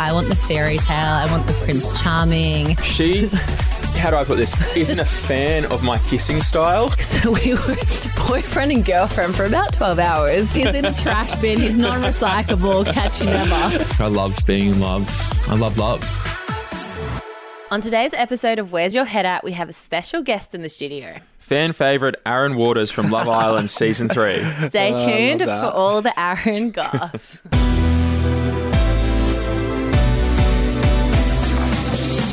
I want the fairy tale. I want the Prince Charming. She... How do I put this? Isn't a fan of my kissing style. So we were boyfriend and girlfriend for about 12 hours. He's in a trash bin. He's non-recyclable. Catch you never. I love being in love. I love love. On today's episode of Where's Your Head At, we have a special guest in the studio. Fan favourite Aaron Waters from Love Island Season 3. Stay tuned for all the Aaron goth.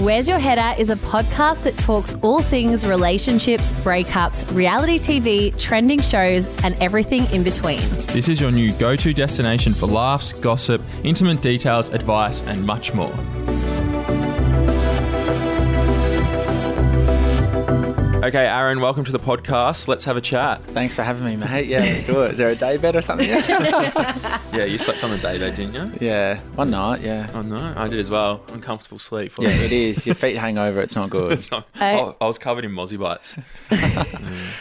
Where's Your Head At is a podcast that talks all things relationships, breakups, reality TV, trending shows, and everything in between. This is your new go-to destination for laughs, gossip, intimate details, advice, and much more. Okay, Aaron, welcome to the podcast. Let's have a chat. Thanks for having me, mate. Yeah, let's do it. Is there a day bed or something? Yeah, you slept on the day bed, didn't you? Yeah, one night, yeah. Oh, no, I did as well. Uncomfortable sleep. Yeah, it is. Your feet hang over. It's not good. I was covered in mozzie bites.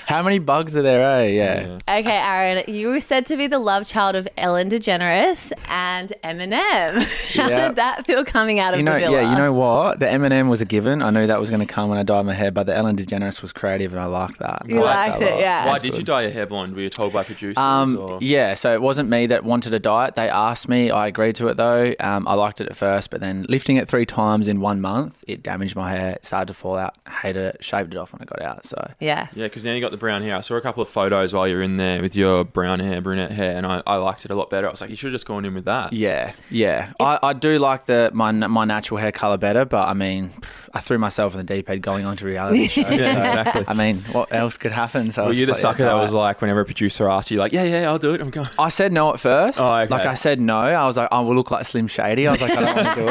How many bugs are there, eh? Yeah. Okay, Aaron, you were said to be the love child of Ellen DeGeneres and Eminem. How did that feel coming out of the villa? Yeah, you know what? The Eminem was a given. I knew that was going to come when I dyed my hair, but the Ellen DeGeneres was creative and I liked that. You liked it, yeah. Why did you dye your hair blonde? Were you told by producers? Yeah, so it wasn't me that wanted to dye it. They asked me. I agreed to it though. I liked it at first, but then lifting it 3 times in 1 month, it damaged my hair. It started to fall out. Hated it. Shaved it off when I got out. So yeah. Yeah, because now you got the brown hair. I saw a couple of photos while you were in there with your brown hair, brunette hair, and I liked it a lot better. I was like, you should have just gone in with that. Yeah, yeah. I do like my natural hair colour better, but I mean, I threw myself in the deep end going on to reality show. Yeah. So, exactly. I mean, what else could happen? So were you the sucker that was like, whenever a producer asked you, like, yeah, I'll do it, I'm going? I said no at first. Oh, okay. Like I said no. I was like, I will look like Slim Shady. I was like, I don't want to do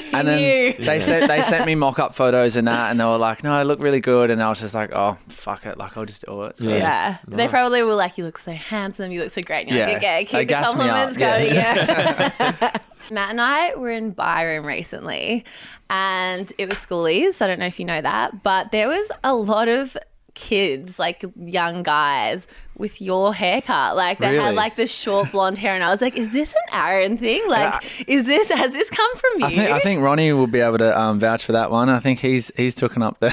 it. And then they sent me mock-up photos and that, and they were like, no, I look really good. And I was just like, oh, fuck it. Like, I'll just do it. So, yeah. No. They probably were like, you look so handsome. You look so great. And you're like, okay, keep the compliments going. Yeah. Matt and I were in Byron recently and it was schoolies. I don't know if you know that, but there was a lot of kids, like young guys with your haircut. Like they had like the short blonde hair and I was like, is this an Aaron thing? Like, has this come from you? I think Ronnie will be able to vouch for that one. I think he's taken up the...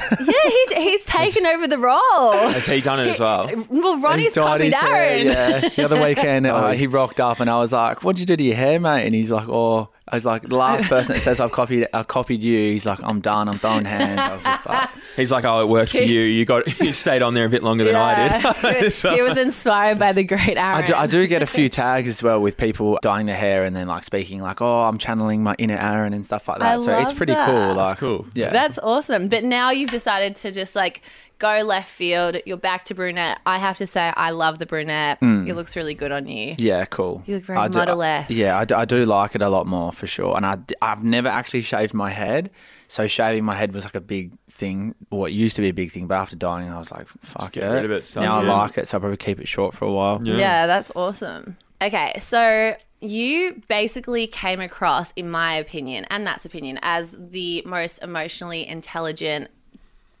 Yeah, he's taken over the role. Has he done it as well? Well, Ronnie's copied Aaron. Yeah. The other weekend he rocked up and I was like, what'd you do to your hair, mate? And he's like, I was like, the last person that says I copied you, he's like, I'm done, I'm throwing hands. I was just like, he's like, oh, it worked for you. You stayed on there a bit longer than I did. It was inspired by the great Aaron. I do get a few tags as well with people dyeing their hair and then like speaking like, oh, I'm channeling my inner Aaron and stuff like that. It's pretty cool. Like, that's cool. Yeah. That's awesome. But now you've decided to just like go left field. You're back to brunette. I have to say, I love the brunette. It looks really good on you. Yeah, cool. You look very model-esque. Yeah, I do like it a lot more for sure. And I've never actually shaved my head. So shaving my head was like a big thing, or it used to be a big thing, but after dying, I was like, fuck it. Get rid of it. Now I like it, so I'll probably keep it short for a while. Yeah, that's awesome. Okay, so you basically came across, in my opinion, and Matt's opinion, as the most emotionally intelligent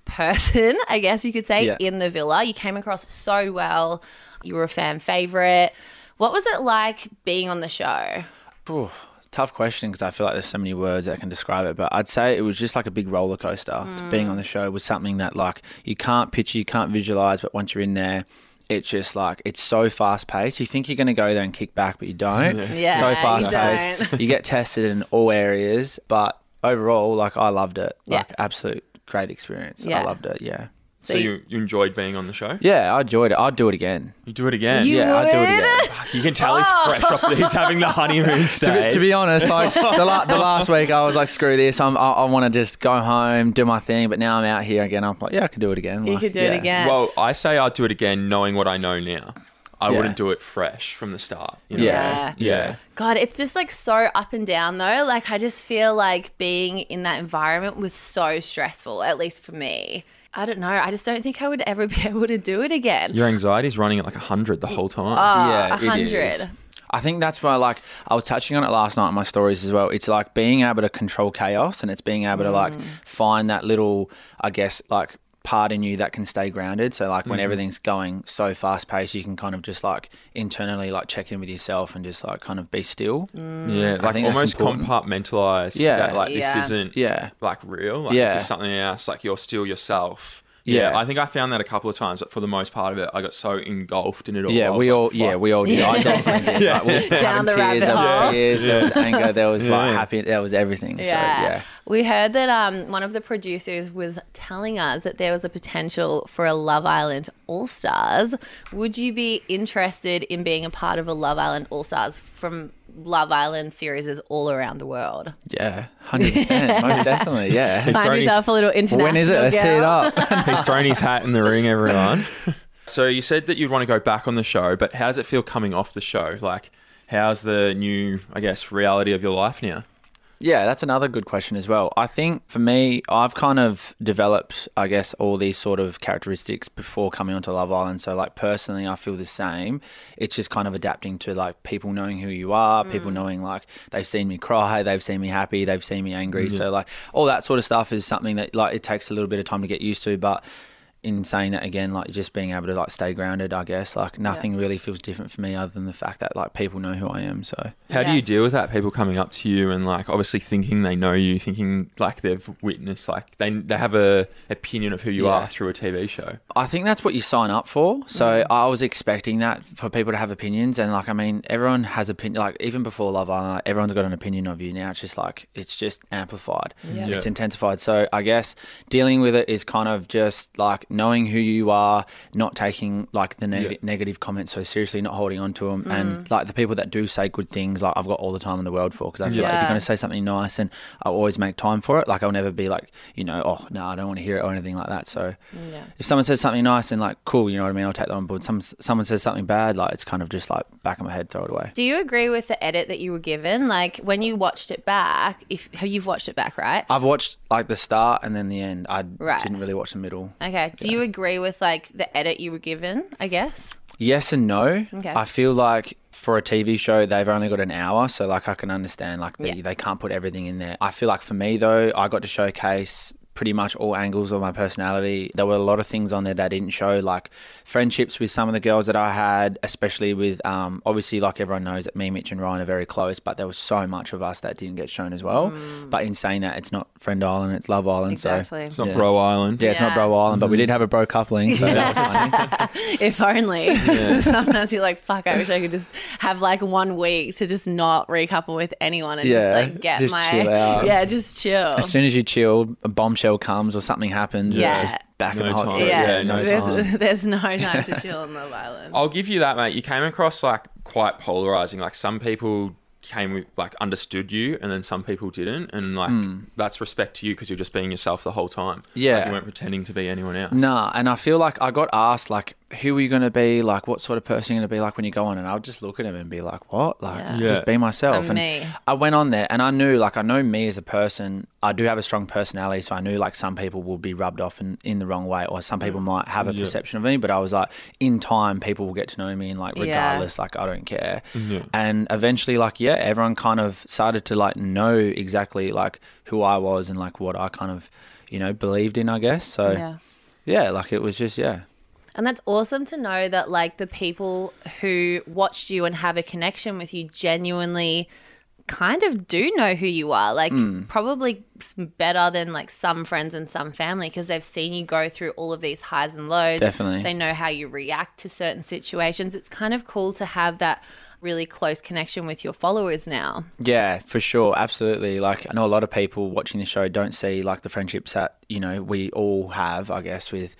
person, I guess you could say, in the villa. You came across so well. You were a fan favourite. What was it like being on the show? Oof, tough question because I feel like there's so many words that can describe it, but I'd say it was just like a big roller coaster. Being on the show was something that like you can't picture, you can't visualise, but once you're in there, it's just like, it's so fast paced. You think you're going to go there and kick back, but you don't. Yeah, so fast paced. You get tested in all areas, but overall, like I loved it. Like absolute great experience. Yeah. I loved it. Yeah. So you enjoyed being on the show? Yeah, I enjoyed it. I'd do it again. You do it again? I'd do it again. You can tell he's fresh off. He's having the honeymoon stage. To be honest, like the last week I was like, screw this. I want to just go home, do my thing. But now I'm out here again. I'm like, yeah, I can do it again. Like, you could do it again. Well, I say I'd do it again knowing what I know now. I wouldn't do it fresh from the start. You know? Yeah. God, it's just like so up and down though. Like I just feel like being in that environment was so stressful, at least for me. I don't know. I just don't think I would ever be able to do it again. Your anxiety's running at like 100 the whole time. Oh, yeah, 100. I think that's why, like, I was touching on it last night in my stories as well. It's like being able to control chaos and it's being able to like find that little, I guess, like part in you that can stay grounded. So like when everything's going so fast paced, you can kind of just like internally like check in with yourself and just like kind of be still. Yeah, I like almost compartmentalize that like this isn't like real. Like this is something else. Like you're still yourself. Yeah, I think I found that a couple of times, but for the most part of it, I got so engulfed in it all. Yeah, we all did. Yeah. I definitely did. Like, we down the tears, rabbit hole. There was tears, there was anger, there was like happy, there was everything. Yeah. So, yeah. We heard that one of the producers was telling us that there was a potential for a Love Island All-Stars. Would you be interested in being a part of a Love Island All-Stars from Love Island series is all around the world? Yeah, 100%, most definitely, yeah. Find yourself a little international When is it? Let's tee it up. He's thrown his hat in the ring, everyone. So you said that you'd want to go back on the show, but how does it feel coming off the show? Like, how's the new, I guess, reality of your life now? Yeah, that's another good question as well. I think for me, I've kind of developed, I guess, all these sort of characteristics before coming onto Love Island. So like personally, I feel the same. It's just kind of adapting to like people knowing who you are, people knowing like they've seen me cry, they've seen me happy, they've seen me angry. So like all that sort of stuff is something that like it takes a little bit of time to get used to. But in saying that again, like just being able to like stay grounded, I guess, like nothing really feels different for me other than the fact that like people know who I am. So how do you deal with that? People coming up to you and like obviously thinking they know you, thinking like they've witnessed, like they have a opinion of who you are through a TV show. I think that's what you sign up for. So I was expecting that for people to have opinions, and like, I mean, everyone has opinion, like even before Love Island, like, everyone's got an opinion of you now. It's just like, it's just amplified. Yeah. It's intensified. So I guess dealing with it is kind of just like knowing who you are, not taking like the negative comments so seriously, not holding on to them, and like the people that do say good things, like I've got all the time in the world for, because I feel like if you're going to say something nice, and I'll always make time for it. Like I'll never be like, you know, oh no, I don't want to hear it or anything like that. So if someone says something nice and like cool, you know what I mean, I'll take that on board. Someone says something bad, like it's kind of just like back of my head, throw it away. Do you agree with the edit that you were given? Like when you watched it back, if you've watched it back, right? I've watched like the start and then the end. I didn't really watch the middle. Okay. Do you agree with like the edit you were given, I guess? Yes and no. Okay. I feel like for a TV show, they've only got an hour. So like I can understand like they can't put everything in there. I feel like for me though, I got to showcase pretty much all angles of my personality. There were a lot of things on there that I didn't show, like friendships with some of the girls that I had, especially with obviously like everyone knows that me, Mitch and Ryan are very close, but there was so much of us that didn't get shown as well. But in saying that, it's not Friend Island, it's Love Island. Exactly. So it's not Bro Island. Yeah, it's not Bro Island, but we did have a bro coupling, so that was funny. If only. Sometimes you're like, fuck, I wish I could just have like 1 week to just not recouple with anyone and just like get just my chill out. Yeah, just chill. As soon as you chill, a bombshell comes or something happens, it's just back in the hot seat. There's no time to chill on Love Island. I'll give you that, mate. You came across like quite polarizing. Like some people came with like understood you, and then some people didn't, and like that's respect to you because you're just being yourself the whole time. Like you weren't pretending to be anyone else. Nah, and I feel like I got asked like, who are you going to be, like what sort of person you're going to be like when you go on, and I'll just look at him and be like, what? Like just be myself. And me. I went on there and I knew, like I know me as a person, I do have a strong personality, so I knew like some people will be rubbed off in the wrong way, or some people might have a perception of me, but I was like, in time people will get to know me, and like regardless, like I don't care. And eventually like everyone kind of started to like know exactly like who I was and like what I kind of, you know, believed in, I guess. So like it was just And that's awesome to know that like the people who watched you and have a connection with you genuinely kind of do know who you are, like probably better than like some friends and some family, because they've seen you go through all of these highs and lows. Definitely. They know how you react to certain situations. It's kind of cool to have that really close connection with your followers now. Yeah, for sure. Absolutely. Like I know a lot of people watching the show don't see like the friendships that, you know, we all have, I guess, with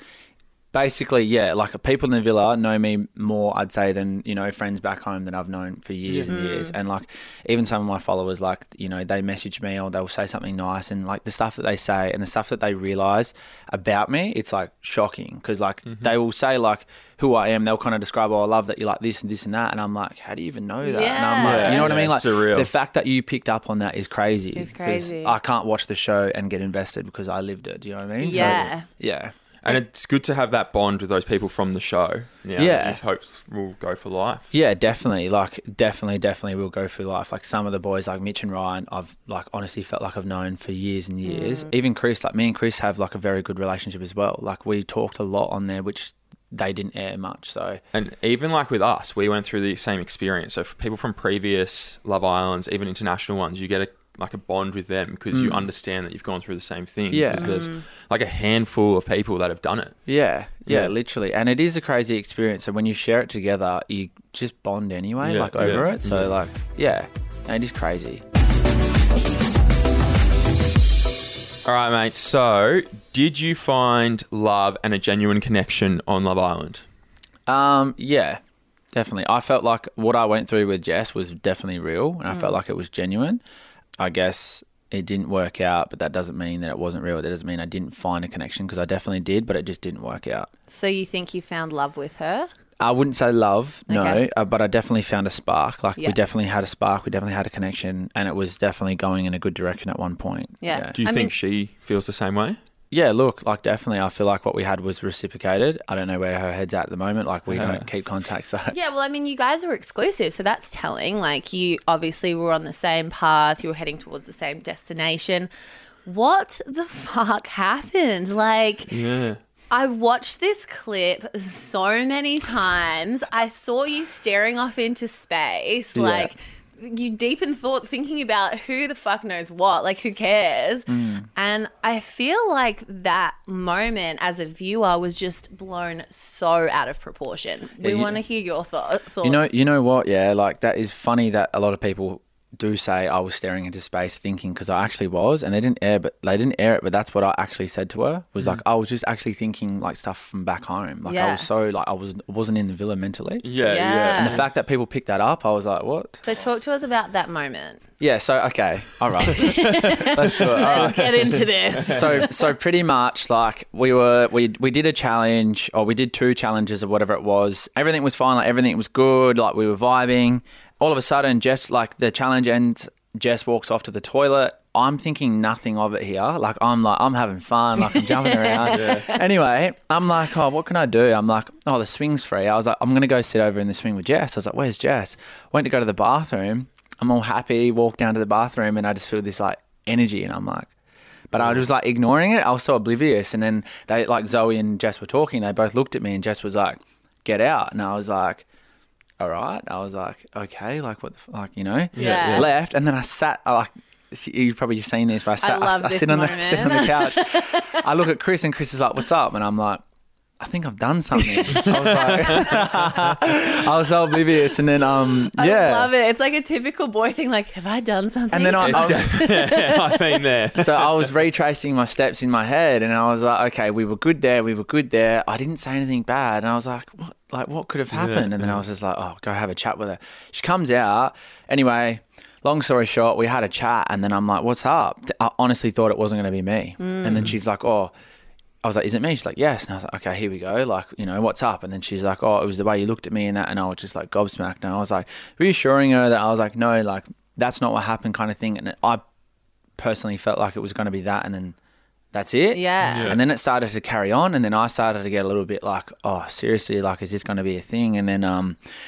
basically, like people in the villa know me more, I'd say, than, you know, friends back home that I've known for years and years. And like even some of my followers, like, you know, they message me or they'll say something nice, and like the stuff that they say and the stuff that they realise about me, it's like shocking, because like they will say like who I am, they'll kind of describe, oh, I love that you're like this and this and that, and I'm like, how do you even know that? And I'm like, you know what I mean? Like surreal. The fact that you picked up on that is crazy. It's crazy. I can't watch the show and get invested because I lived it. Do you know what I mean? Yeah. So, yeah. And it's good to have that bond with those people from the show. You know, yeah. Hope we'll go for life. Yeah, definitely. Like, definitely we'll go for life. Like, some of the boys, like Mitch and Ryan, I've, like, honestly felt like I've known for years and years. Mm. Even Chris, like, me and Chris have, like, a very good relationship as well. Like, we talked a lot on there, which they didn't air much, so. And even, like, with us, we went through the same experience. So, for people from previous Love Islands, even international ones, you get a bond with them because you understand that you've gone through the same thing. Yeah. Because there's like a handful of people that have done it. Yeah. Yeah, literally. And it is a crazy experience. And when you share it together, you just bond anyway, over it. So it is crazy. All right, mate. So did you find love and a genuine connection on Love Island? Yeah, definitely. I felt like what I went through with Jess was definitely real. And I felt like it was genuine. I guess it didn't work out, but that doesn't mean that it wasn't real. That doesn't mean I didn't find a connection, because I definitely did, but it just didn't work out. So you think you found love with her? I wouldn't say love, no, but I definitely found a spark. Like we definitely had a spark. We definitely had a connection, and it was definitely going in a good direction at one point. Yeah. Do you think she feels the same way? Yeah, look, like definitely I feel like what we had was reciprocated. I don't know where her head's at the moment. Like we don't keep contact. So. Yeah, well, I mean, you guys were exclusive, so that's telling. Like you obviously were on the same path. You were heading towards the same destination. What the fuck happened? Like I watched this clip so many times. I saw you staring off into space like you deep in thought thinking about who the fuck knows what, like who cares? And I feel like that moment as a viewer was just blown so out of proportion. We want to hear your thoughts. You know what? Yeah, like that is funny that a lot of people do say I was staring into space thinking, because I actually was, and they didn't air it, but that's what I actually said to her was like I was just actually thinking like stuff from back home, like I was so like I wasn't in the villa mentally. And the fact that people picked that up, I was like, what? So talk to us about that moment. Yeah, so okay, all right, let's do it. Let's get into this. So pretty much like we did a challenge, or we did two challenges or whatever it was. Everything was fine, like everything was good, like we were vibing. All of a sudden, Jess, like the challenge ends, Jess walks off to the toilet. I'm thinking nothing of it here. Like, I'm having fun. Like, I'm jumping around. Anyway, I'm like, oh, what can I do? I'm like, oh, the swing's free. I was like, I'm going to go sit over in the swing with Jess. I was like, where's Jess? Went to go to the bathroom. I'm all happy, walk down to the bathroom, and I just feel this, like, energy. And I'm like, but I was, like, ignoring it. I was so oblivious. And then they, like, Zoe and Jess were talking. They both looked at me, and Jess was like, get out. And I was like... all right, I was like, okay, like what the fuck, like, you know, left. And then I sat, like, you've probably seen this, but I sit on the couch. I look at Chris, and Chris is like, what's up? And I'm like, I think I've done something. I was so oblivious. And then, I love it. It's like a typical boy thing. Like, have I done something? And then I've been there. So I was retracing my steps in my head, and I was like, okay, we were good there. I didn't say anything bad. And I was like, what? Like, what could have happened? And then I was just like, oh, go have a chat with her. She comes out. Anyway, long story short, we had a chat, and then I'm like, what's up? I honestly thought it wasn't going to be me. And then she's like, oh, I was like, is it me? She's like, yes. And I was like, okay, here we go. Like, you know, what's up? And then she's like, oh, it was the way you looked at me and that. And I was just like gobsmacked. And I was like reassuring her that I was like, no, like that's not what happened kind of thing. And I personally felt like it was going to be that. And then that's it. Yeah. And then it started to carry on. And then I started to get a little bit like, oh, seriously, like, is this going to be a thing? And then,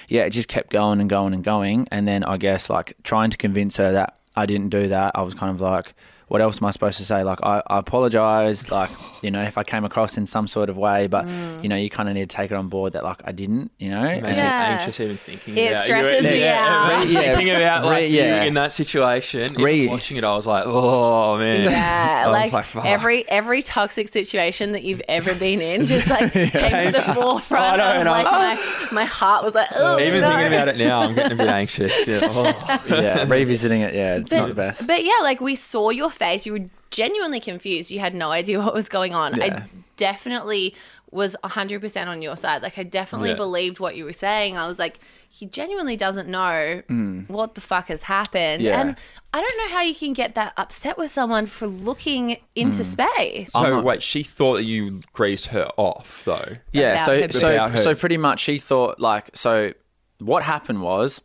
it just kept going and going and going. And then I guess like trying to convince her that I didn't do that, I was kind of like, what else am I supposed to say? Like, I apologize, like, you know, if I came across in some sort of way, but, you know, you kind of need to take it on board that, like, I didn't, you know. It makes me anxious even thinking about it. It stresses me out. Thinking about, like, you in that situation. Watching it, I was like, oh, man. Yeah, like fuck. every toxic situation that you've ever been in just, like, came to the forefront. My heart was like, oh, even thinking about it now, I'm getting a bit anxious. Yeah, revisiting it, it's not the best. But, yeah, like, we saw your face, you were genuinely confused. You had no idea what was going on. I definitely was 100% on your side. Like, I definitely believed what you were saying. I was like, he genuinely doesn't know what the fuck has happened. Yeah. And I don't know how you can get that upset with someone for looking into space. So, wait, she thought that you greased her off, though. Yeah, so pretty much she thought, like, so what happened was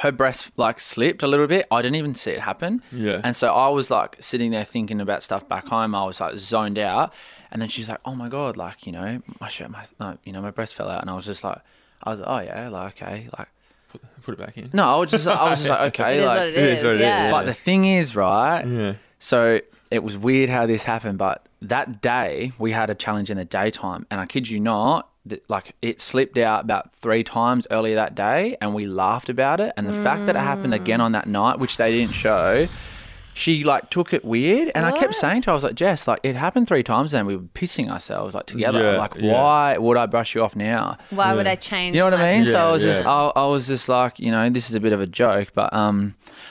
her breast like slipped a little bit. I didn't even see it happen. Yeah. And so I was like sitting there thinking about stuff back home. I was like zoned out. And then she's like, oh my God, like, you know, my shirt, my breast fell out. And I was just like, oh yeah, like, okay. Like, put it back in. No, I was just like, okay. It is what it is. But the thing is, right? Yeah. So it was weird how this happened, but that day we had a challenge in the daytime, and I kid you not, like it slipped out about 3 times earlier that day, and we laughed about it. And the fact that it happened again on that night, which they didn't show, she like took it weird. And what? I kept saying to her, I was like, Jess, like it happened 3 times, and we were pissing ourselves like together. Yeah, like why would I brush you off now? Why would I change? You know what I mean? Yeah, so I was just, I was just like, you know, this is a bit of a joke, but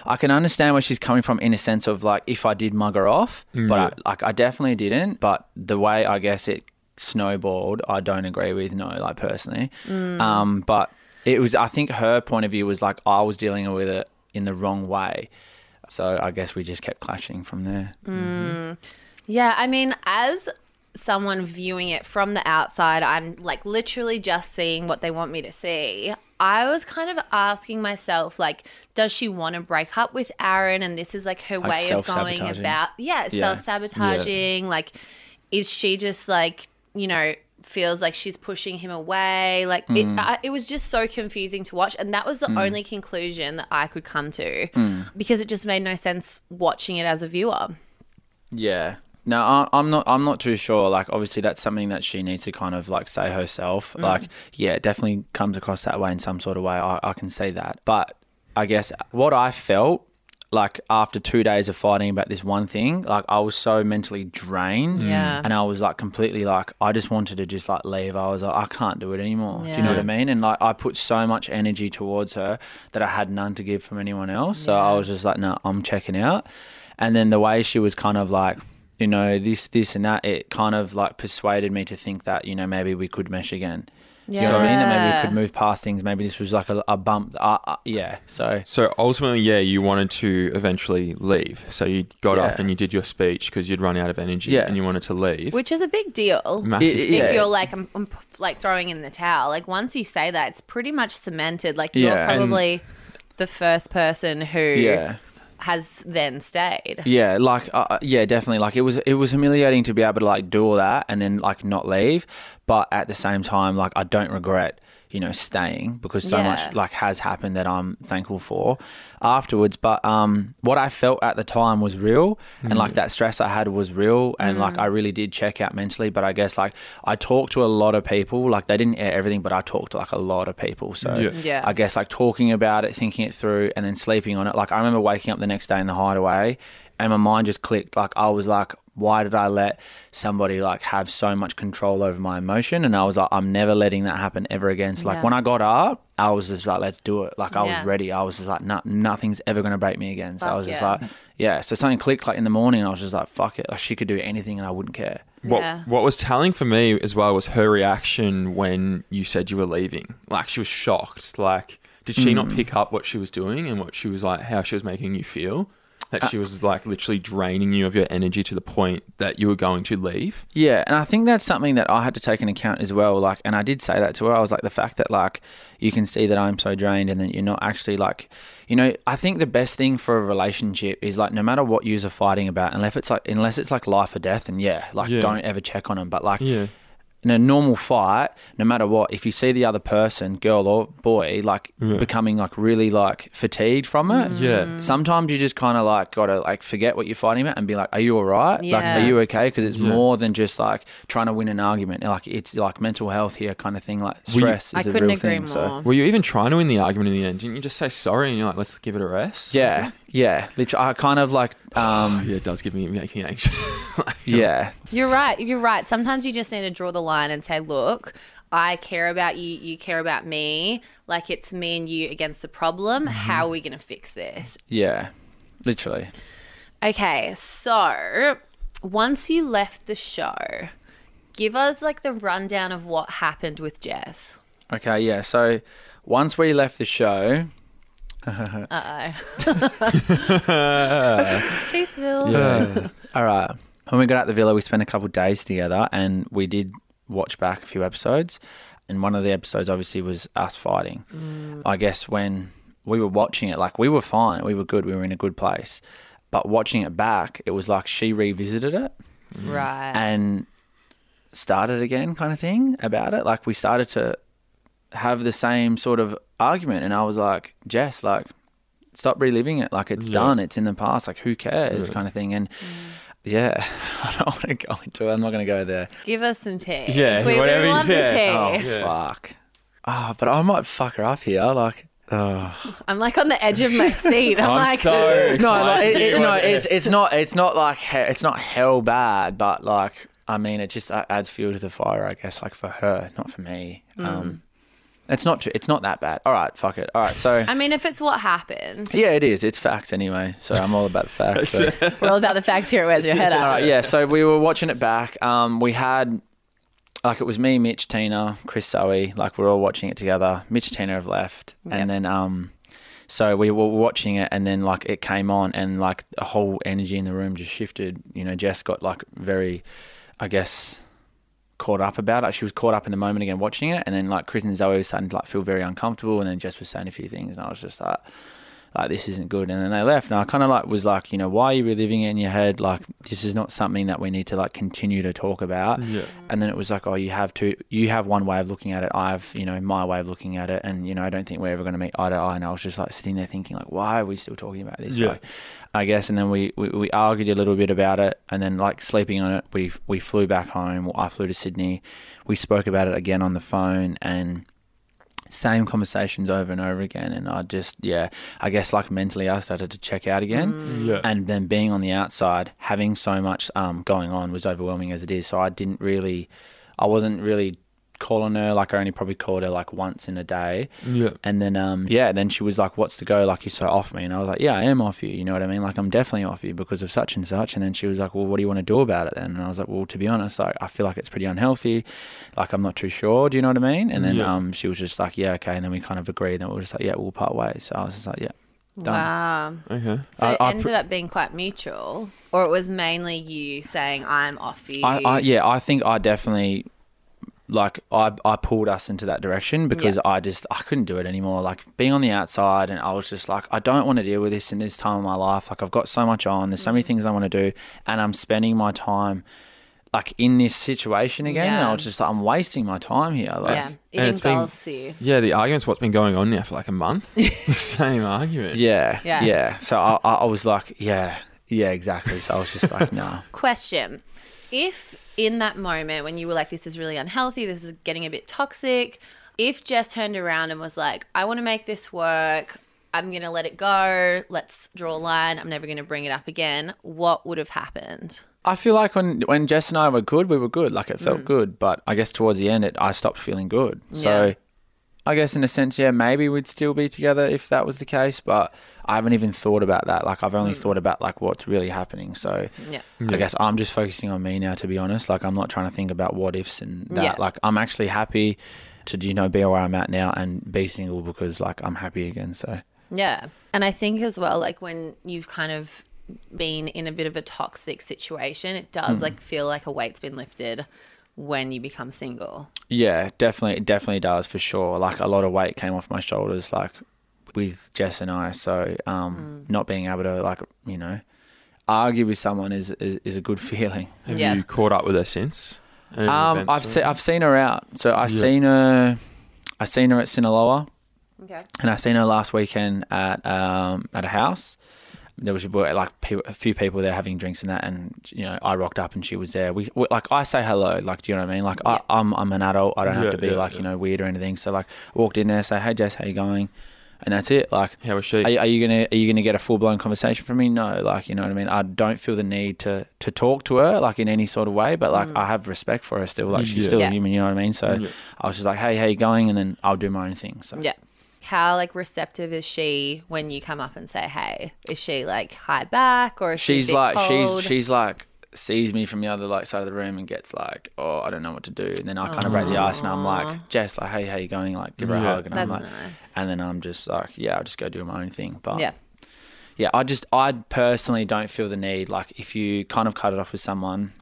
I can understand where she's coming from in a sense of like if I did mug her off, but I definitely didn't. But the way I guess it snowballed, I don't agree with, no, like personally. But it was, I think her point of view was like I was dealing with it in the wrong way. So I guess we just kept clashing from there. Yeah, I mean, as someone viewing it from the outside, I'm like literally just seeing what they want me to see. I was kind of asking myself, like, does she want to break up with Aaron? And this is like her way of going about, self-sabotaging. Yeah. Like, is she just like, you know, feels like she's pushing him away? Like it was just so confusing to watch, and that was the only conclusion that I could come to because it just made no sense watching it as a viewer. Yeah. No, I'm not too sure. Like, obviously that's something that she needs to kind of like say herself. Like, yeah, it definitely comes across that way in some sort of way. I can see that. But I guess what I felt like after 2 days of fighting about this one thing, like I was so mentally drained and I was like completely like, I just wanted to just like leave. I was like, I can't do it anymore. Yeah. Do you know what I mean? And like I put so much energy towards her that I had none to give from anyone else. So I was just like, no, I'm checking out. And then the way she was kind of like, you know, this and that, it kind of like persuaded me to think that, you know, maybe we could mesh again. Yeah. You know what I mean? And maybe we could move past things. Maybe this was like a bump. So ultimately, you wanted to eventually leave. So you got up and you did your speech because you'd run out of energy and you wanted to leave. Which is a big deal. Massive deal. If you're like, I'm like throwing in the towel. Like once you say that, it's pretty much cemented. Like you're probably the first person who... Yeah. has then stayed. Yeah, like, definitely. Like, it was humiliating to be able to, like, do all that and then, like, not leave. But at the same time, like, I don't regret, you know, staying because so much, like, has happened that I'm thankful for afterwards. But what I felt at the time was real and, like, that stress I had was real and, like, I really did check out mentally. But I guess, like, I talked to a lot of people. Like, they didn't air everything, but I talked to, like, a lot of people. So I guess, like, talking about it, thinking it through and then sleeping on it. Like, I remember waking up the next day in the hideaway and my mind just clicked. Like, I was like, why did I let somebody like have so much control over my emotion? And I was like, I'm never letting that happen ever again. So like when I got up, I was just like, let's do it. Like I was ready. I was just like, nothing's ever going to break me again. So I was just like, So something clicked like in the morning and I was just like, fuck it. Like she could do anything and I wouldn't care. What was telling for me as well was her reaction when you said you were leaving. Like she was shocked. Like did she not pick up what she was doing and what she was like, how she was making you feel? That she was like literally draining you of your energy to the point that you were going to leave. Yeah. And I think that's something that I had to take into account as well. Like, and I did say that to her. I was like, the fact that like you can see that I'm so drained and that you're not actually like, you know, I think the best thing for a relationship is like no matter what you're fighting about, unless it's like life or death and don't ever check on them. But like in a normal fight, no matter what, if you see the other person, girl or boy, like becoming like really like fatigued from it, sometimes you just kind of like got to like forget what you're fighting about and be like, are you all right? Yeah. Like, are you okay? Because it's more than just like trying to win an argument. Like it's like mental health here kind of thing. Like stress is a real thing. I couldn't agree more. So. Were you even trying to win the argument in the end? Didn't you just say sorry and you're like, let's give it a rest? Yeah. Yeah, literally, I kind of like... it does give me making anxious. You're right. Sometimes you just need to draw the line and say, look, I care about you, you care about me. Like, it's me and you against the problem. How are we going to fix this? Yeah, literally. Okay, so once you left the show, give us, like, the rundown of what happened with Jess. Okay, yeah. So once we left the show... Uh-oh. Teasville. Yeah. All right. When we got out the villa, we spent a couple of days together and we did watch back a few episodes. And one of the episodes obviously was us fighting. I guess when we were watching it, like we were fine, we were good, we were in a good place. But watching it back, it was like she revisited it. Right. And started again kind of thing about it. Like we started to have the same sort of argument, and I was like, Jess, like stop reliving it. Like it's done. It's in the past. Like who cares kind of thing. And yeah, I don't want to go into it. I'm not going to go there. Give us some tea. Yeah. Whatever. We want the tea. Oh, fuck. Oh, but I might fuck her up here. Like, oh. I'm like on the edge of my seat. I'm like, so excited. It's not hell bad, but like, I mean, it just adds fuel to the fire, I guess, like for her, not for me. It's not that bad. All right, fuck it. All right, so I mean, if it's what happened. Yeah, it is. It's facts anyway. So I'm all about the facts. So. We're all about the facts here at Where's Your Head At. All right, yeah. So we were watching it back. We had, like, it was me, Mitch, Tina, Chris, Zoe. Like, we're all watching it together. Mitch and Tina have left. Yep. And then so we were watching it, and then, like, it came on, and, like, the whole energy in the room just shifted. You know, Jess got, like, very, I guess, caught up about it. Like she was caught up in the moment again watching it, and then like Chris and Zoe were starting to like feel very uncomfortable, and then Jess was saying a few things, and I was just like this isn't good. And then they left, and I kind of like was like, you know, why are you reliving it in your head? Like this is not something that we need to like continue to talk about. Yeah. And then it was like, oh, you have one way of looking at it, I have, you know, my way of looking at it, and you know, I don't think we're ever going to meet eye to eye. And I was just like sitting there thinking like, why are we still talking about this? Yeah. Like, I guess, and then we argued a little bit about it, and then like sleeping on it, we flew back home. I flew to Sydney. We spoke about it again on the phone, and same conversations over and over again. And I just, yeah, I guess like mentally I started to check out again. Yeah. And then being on the outside, having so much going on was overwhelming as it is. So I wasn't really calling her. Like I only probably called her like once in a day. Yeah. And then then she was like, what's the go, like you're so off me. And I was like, yeah, I am off you, you know what I mean, like I'm definitely off you because of such and such. And then she was like, well, what do you want to do about it then? And I was like, well, to be honest, like I feel like it's pretty unhealthy, like I'm not too sure, do you know what I mean? And then she was just like, yeah, okay. And then we kind of agreed, and we were just like, yeah, we'll part ways. So I was just like, yeah, done. Wow. Okay. So it ended up being quite mutual, or it was mainly you saying I'm off you? I think I definitely, like I pulled us into that direction because I couldn't do it anymore. Like being on the outside, and I was just like, I don't want to deal with this in this time of my life. Like I've got so much on, there's so many things I want to do, and I'm spending my time like in this situation again. Yeah. And I was just like, I'm wasting my time here. Like, yeah, it engulfs you. Yeah, the argument's what's been going on now for like a month. The same argument. Yeah. So I was like, yeah, exactly. So I was just like, no. Question. If in that moment when you were like, this is really unhealthy, this is getting a bit toxic, if Jess turned around and was like, I want to make this work, I'm going to let it go, let's draw a line, I'm never going to bring it up again, what would have happened? I feel like when Jess and I were good, we were good. Like it felt good, but I guess towards the end I stopped feeling good. So I guess in a sense, yeah, maybe we'd still be together if that was the case, but I haven't even thought about that. Like I've only thought about like what's really happening. So I guess I'm just focusing on me now, to be honest. Like I'm not trying to think about what ifs and that. Yeah. Like I'm actually happy to, you know, be where I'm at now and be single because like I'm happy again. So yeah. And I think as well, like when you've kind of been in a bit of a toxic situation, it does like feel like a weight's been lifted when you become single. Yeah, definitely. It definitely does, for sure. Like a lot of weight came off my shoulders, like with Jess and I. So not being able to, like, you know, argue with someone is a good feeling. Have you caught up with her since? I've seen her out. So I seen her at Sinaloa. Okay. And I seen her last weekend at a house. There was like a few people there having drinks and that, and you know, I rocked up and she was there. We like, I say hello, like, do you know what I mean? Like I'm an adult, I don't have to be like you know, weird or anything. So like I walked in there, say, hey Jess, how you going? And that's it. Like, how was she? Are you gonna get a full blown conversation from me? No, like, you know what I mean? I don't feel the need to talk to her like in any sort of way, but like I have respect for her still. Like she's still human, you know what I mean? So I was just like, hey, how you going? And then I'll do my own thing. So yeah. How like receptive is she when you come up and say hey? Is she like hi back, or is she's she like cold? she's like sees me from the other like side of the room and gets like, oh, I don't know what to do. And then I kind of break the ice and I'm like, Jess, like, hey, how you going? Like give her a hug. And that's I'm like nice. And then I'm just like, yeah, I'll just go do my own thing. But I personally don't feel the need. Like if you kind of cut it off with someone,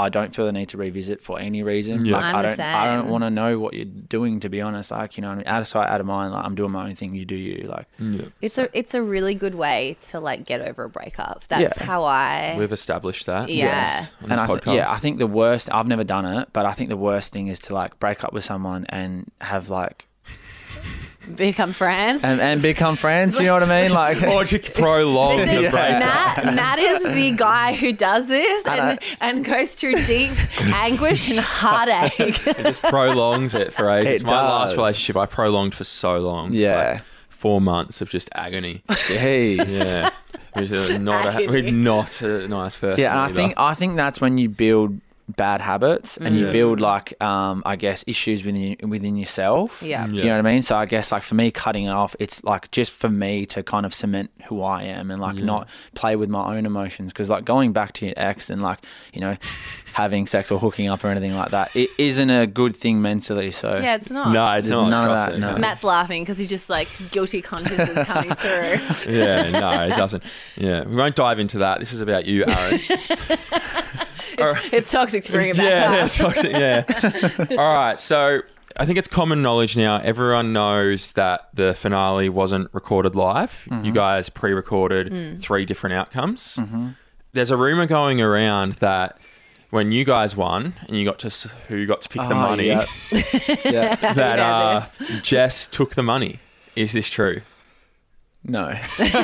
I don't feel the need to revisit for any reason. Yeah. Like, I don't want to know what you're doing, to be honest. Like, you know, out of sight, out of mind. Like, I'm doing my own thing. You do you. Like, yeah. It's a really good way to like get over a breakup. That's how we've established that. Yeah, yes, on this podcast. I think the worst. I've never done it, but I think the worst thing is to like break up with someone and have like. Become friends and become friends. You know what I mean? Like, or just prolong the breakup. Matt is the guy who does this and goes through deep anguish and heartache. It just prolongs it for ages. My last relationship, I prolonged for so long. Yeah, like 4 months of just agony. Jeez. Yeah, we're not a nice person. Yeah, and either. I think that's when you build bad habits and you build like I guess issues within yourself. Do you know what I mean? So I guess like for me, cutting it off, it's like just for me to kind of cement who I am and like not play with my own emotions, because like going back to your ex and like, you know, having sex or hooking up or anything like that, it isn't a good thing mentally. So yeah, it's not. No, it's not. None of that. No. Matt's laughing because he's just like guilty conscience is coming through. Yeah, no, it doesn't. Yeah, we won't dive into that. This is about you, Aaron. It's toxic to bring it back up. Yeah, it's toxic, yeah. All right, so I think it's common knowledge now. Everyone knows that the finale wasn't recorded live. Mm-hmm. You guys pre-recorded 3 different outcomes. Mm-hmm. There's a rumour going around that when you guys won and you got to pick the money, that Jess took the money. Is this true? No. It's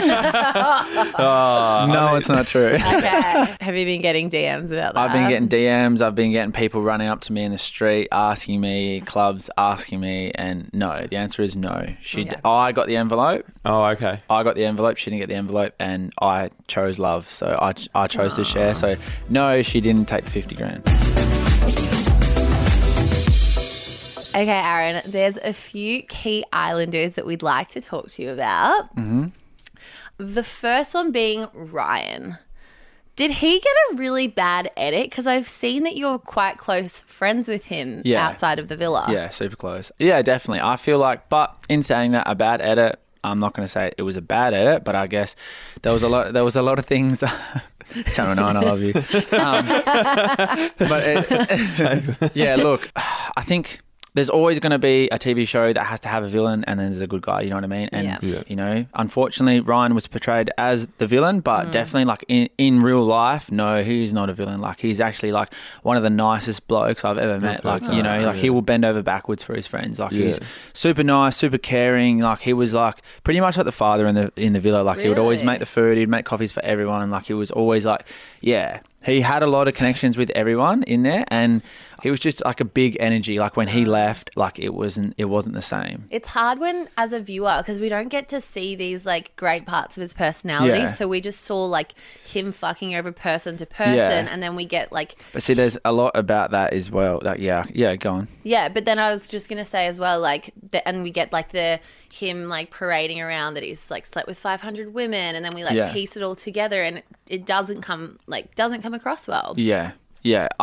not true. Okay. Have you been getting DMs about that? I've been getting DMs. I've been getting people running up to me in the street, asking me, clubs asking me, and no, the answer is no. I got the envelope. Oh, okay. I got the envelope. She didn't get the envelope, and I chose love. So I chose to share. So no, she didn't take the 50 grand. Okay, Aaron, there's a few key Islanders that we'd like to talk to you about. Mm-hmm. The first one being Ryan. Did he get a really bad edit? Because I've seen that you're quite close friends with him outside of the villa. Yeah, super close. Yeah, definitely. I feel like, but in saying that, a bad edit, I'm not going to say it was a bad edit, but I guess there was a lot of things... Channel 9, I love you. Look, I think... There's always going to be a TV show that has to have a villain and then there's a good guy, you know what I mean? And, you know, unfortunately, Ryan was portrayed as the villain, but definitely, like, in real life, no, he's not a villain. Like, he's actually, like, one of the nicest blokes I've ever met. Like, you know, like, he will bend over backwards for his friends. Like, he's super nice, super caring. Like, he was, like, pretty much like the father in the villa. Like, he would always make the food. He'd make coffees for everyone. Like, he was always, like, he had a lot of connections with everyone in there, and he was just like a big energy. Like when he left, like it wasn't the same. It's hard when, as a viewer, because we don't get to see these like great parts of his personality. Yeah. So we just saw like him fucking over person to person, and then we get like. But see, there's a lot about that as well. Like go on. Yeah, but then I was just gonna say as well, like, and we get like him like parading around that he's like slept with 500 women, and then we like piece it all together, and it doesn't come across well. Yeah.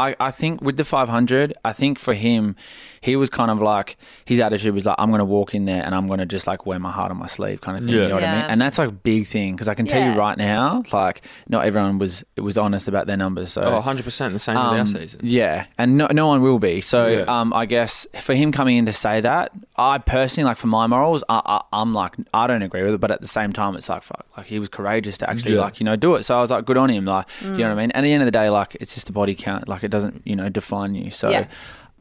I think with the 500, I think for him, he was kind of like, his attitude was like, I'm going to walk in there and I'm going to just like wear my heart on my sleeve kind of thing. Yeah. You know what I mean? And that's like a big thing, because I can tell you right now, like not everyone was honest about their numbers. So 100% the same with our season. Yeah. And no one will be. So I guess for him coming in to say that, I personally, like for my morals, I'm like, I don't agree with it. But at the same time, it's like, fuck, like he was courageous to actually like, you know, do it. So I was like, good on him. Like, you know what I mean? At the end of the day, like it's just a body count. Like it doesn't, you know, define you. So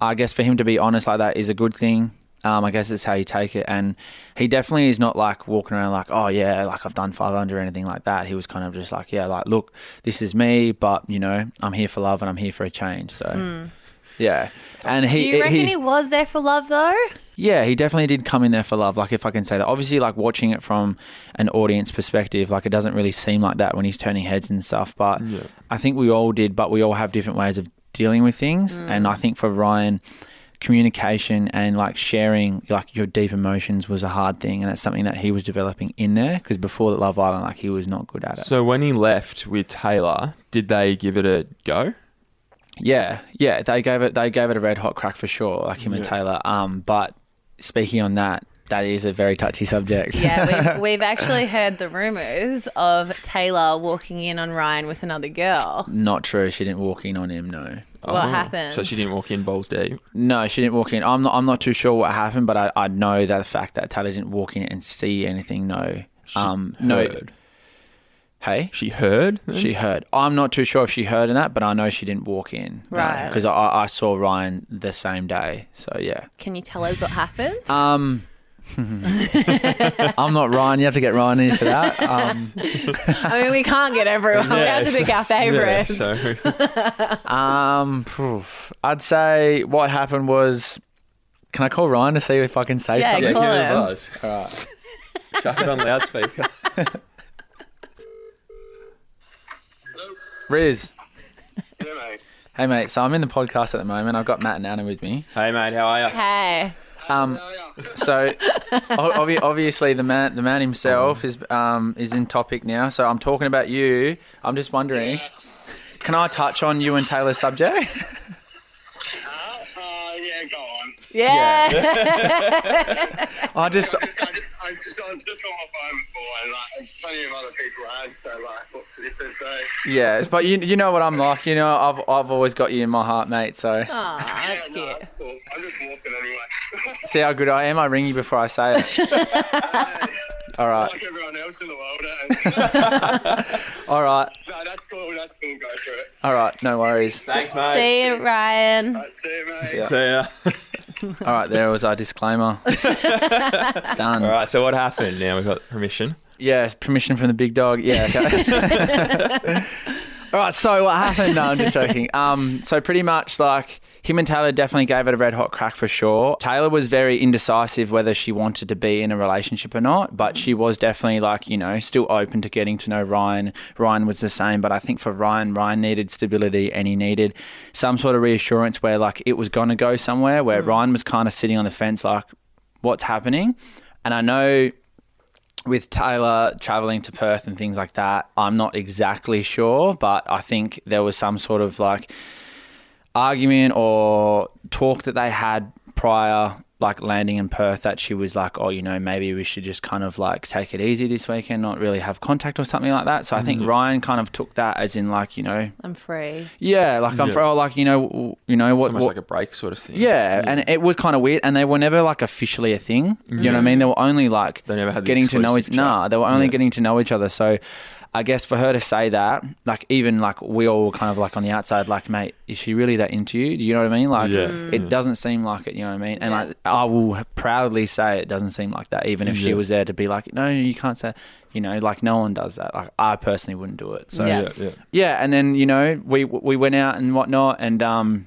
I guess for him to be honest like that is a good thing. I guess it's how you take it. And he definitely is not like walking around like, oh yeah, like I've done 500 or anything like that. He was kind of just like, yeah, like look, this is me, but you know, I'm here for love and I'm here for a change. So yeah. And do you reckon he was there for love though? Yeah, he definitely did come in there for love, like if I can say that. Obviously, like watching it from an audience perspective, like it doesn't really seem like that when he's turning heads and stuff. But I think we all did, but we all have different ways of dealing with things. And I think for Ryan, communication and like sharing like your deep emotions was a hard thing, and that's something that he was developing in there, because before Love Island, like he was not good at it. So when he left with Taylor, did they give it a go? Yeah, they gave it a red hot crack for sure, like him and Taylor. But speaking on that, That is a very touchy subject. Yeah, we've actually heard the rumours of Taylor walking in on Ryan with another girl. Not true. She didn't walk in on him, no. Oh. What happened? So she didn't walk in balls deep? No, she didn't walk in. I'm not too sure what happened, but I know that the fact that Taylor didn't walk in and see anything, no. She heard. Hey? She heard? Then? She heard. I'm not too sure if she heard in that, but I know she didn't walk in. Right. Because I saw Ryan the same day, so yeah. Can you tell us what happened? I'm not Ryan. You have to get Ryan in for that. I mean, we can't get everyone. Yeah, we have to pick our favourites. Yeah, so. I'd say what happened was, can I call Ryan to see if I can say something? Yeah, call him. All right. Chuck it on loudspeaker. Hello? Riz. Yeah, mate. Hey, mate. So I'm in the podcast at the moment. I've got Matt and Anna with me. Hey, mate. How are you? Hey. So obviously the man himself is in topic now. So I'm talking about you. I'm just wondering, can I touch on you and Taylor's subject? Yeah, go on. Yeah. I was just on my phone before, and like plenty of other people had, so like, what's the difference? So. Yeah, but you know what I'm like. You know, I've always got you in my heart, mate. So. Oh, that's cute. No, that's cool. I'm just walking anyway. See how good I am? I ring you before I say it. All right. Like everyone else in the world. All right. No, that's cool. That's cool. Go for it. All right. No worries. Thanks, mate. See you, Ryan. All right, see you, mate. See ya. All right, there was our disclaimer. Done. All right, so what happened now? We've got permission. Yes, permission from the big dog. Yeah, okay. All right, so what happened? No, I'm just joking. So pretty much like him and Taylor definitely gave it a red hot crack for sure. Taylor was very indecisive whether she wanted to be in a relationship or not, but she was definitely like, you know, still open to getting to know Ryan. Ryan was the same, but I think for Ryan needed stability and he needed some sort of reassurance where like it was going to go somewhere, where Ryan was kind of sitting on the fence like, what's happening? And I know with Taylor travelling to Perth and things like that, I'm not exactly sure, but I think there was some sort of like argument or talk that they had prior like landing in Perth that she was like, oh, you know, maybe we should just kind of like take it easy this weekend, not really have contact or something like that. So I think Ryan kind of took that as in like, you know, I'm free. Yeah, like I'm free. Or like, you know what? It's almost like a break sort of thing. Yeah, and it was kind of weird, and they were never like officially a thing. You know what I mean? They were only like they never had getting to know each other. Nah, they were only getting to know each other. So I guess for her to say that, like even like we all were kind of like on the outside, like, mate, is she really that into you? Do you know what I mean? Like it doesn't seem like it, you know what I mean? And like I will proudly say it doesn't seem like that, even if she was there to be like, no, you can't say, you know, like no one does that. Like I personally wouldn't do it. So yeah, and then, you know, we went out and whatnot, and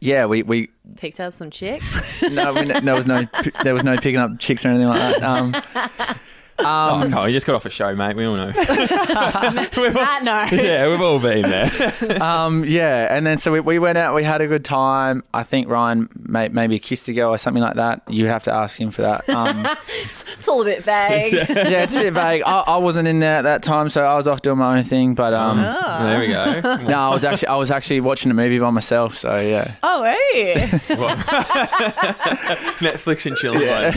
yeah, we picked out some chicks. there was no picking up chicks or anything like that. You just got off a show, mate. We all know. Matt knows. Yeah, we've all been there. Yeah, and then so we went out. We had a good time. I think Ryan maybe kissed a girl or something like that. You'd have to ask him for that. It's all a bit vague. Yeah, it's a bit vague. I wasn't in there at that time, so I was off doing my own thing. But there we go. No, I was actually watching a movie by myself. So yeah. Oh, hey. Netflix and chilling. Yeah,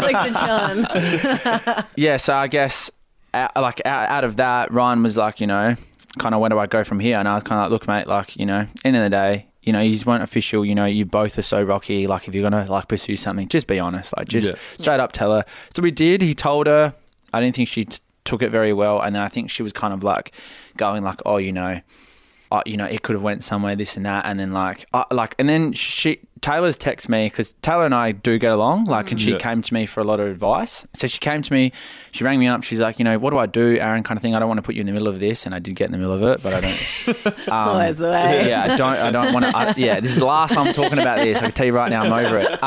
Netflix and chilling. Yeah, so I guess like out of that, Ryan was like, you know, kind of where do I go from here? And I was kind of like, look, mate, like, you know, end of the day, you know, you just weren't official. You know, you both are so rocky. Like if you're going to like pursue something, just be honest. Like just straight up tell her. So we did. He told her. I didn't think she took it very well. And then I think she was kind of like going like, oh, you know, it could have went somewhere, this and that. And then Taylor's text me because Taylor and I do get along, like, and she came to me for a lot of advice. So she came to me, she rang me up, she's like, you know, what do I do, Aaron, kind of thing. I don't want to put you in the middle of this, and I did get in the middle of it, but I don't. It's always the way. Yeah, I don't want to. Yeah, this is the last time I'm talking about this. I can tell you right now, I'm over it.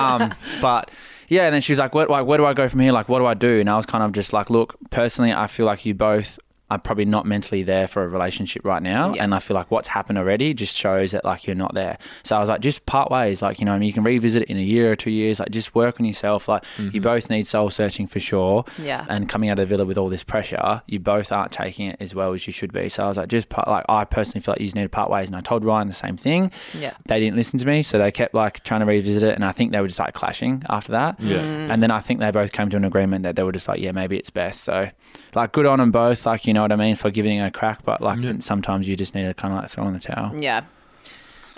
But yeah, and then she was like, where do I go from here? Like, what do I do? And I was kind of just like, look, personally, I feel like you both I'm probably not mentally there for a relationship right now. Yeah. And I feel like what's happened already just shows that like you're not there. So I was like, just part ways. Like, you know, I mean, you can revisit it in a year or 2 years. Like, just work on yourself. Like, you both need soul searching for sure. Yeah. And coming out of the villa with all this pressure, you both aren't taking it as well as you should be. So I was like, just part, like, I personally feel like you just need to part ways. And I told Ryan the same thing. Yeah. They didn't listen to me. So they kept like trying to revisit it. And I think they were just like clashing after that. Yeah. And then I think they both came to an agreement that they were just like, yeah, maybe it's best. So like, good on them both. Like, you know what I mean, for giving it a crack, but like sometimes you just need to kind of like throw in the towel. Yeah.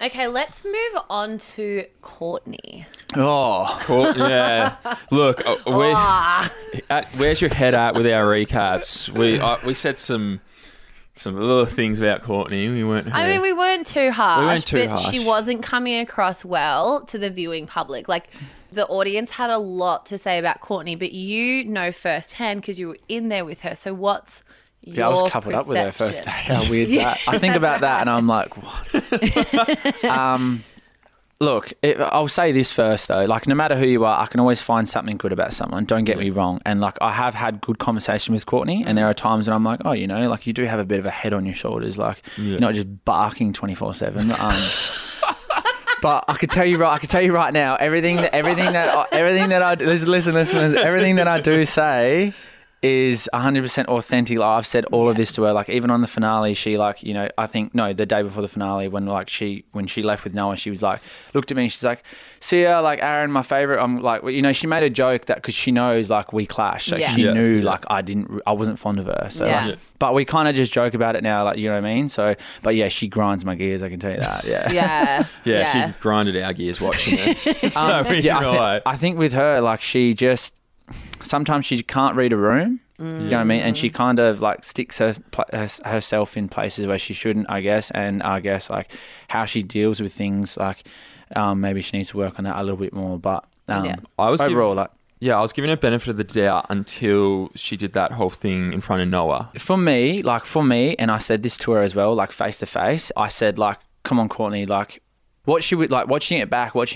Okay, let's move on to Courtney. Oh, yeah. Look, Where's Your Head At with our recaps? We said some little things about Courtney. We weren't too harsh. She wasn't coming across well to the viewing public. Like, the audience had a lot to say about Courtney, but you know firsthand because you were in there with her. So what's yeah, I was coupled perception. Up with her first day. How weird is that? I think about that and I'm like, what? Look, I'll say this first though. Like, no matter who you are, I can always find something good about someone. Don't get me wrong. And like, I have had good conversation with Courtney, and there are times when I'm like, oh, you know, like you do have a bit of a head on your shoulders. Like, you're not just barking 24/7. But I could tell you right now, everything that I do say is 100% authentic. Like, I've said all of this to her. Like, even on the finale, she like, you know, I think, no, the day before the finale, when like when she left with Noah, she was like, looked at me and she's like, see ya, like Aaron, my favorite. I'm like, well, you know, she made a joke that because she knows like we clash. So she knew like I wasn't fond of her. So like, but we kind of just joke about it now, like, you know what I mean? So, but yeah, she grinds my gears, I can tell you that. Yeah. She grinded our gears watching it. I think with her, like, she just, sometimes she can't read a room, you know what I mean? And she kind of like sticks herself in places where she shouldn't, I guess. And I guess like how she deals with things, like maybe she needs to work on that a little bit more. But I was giving her benefit of the doubt until she did that whole thing in front of Noah. For me, and I said this to her as well, like face to face, I said like, come on, Courtney, like, watching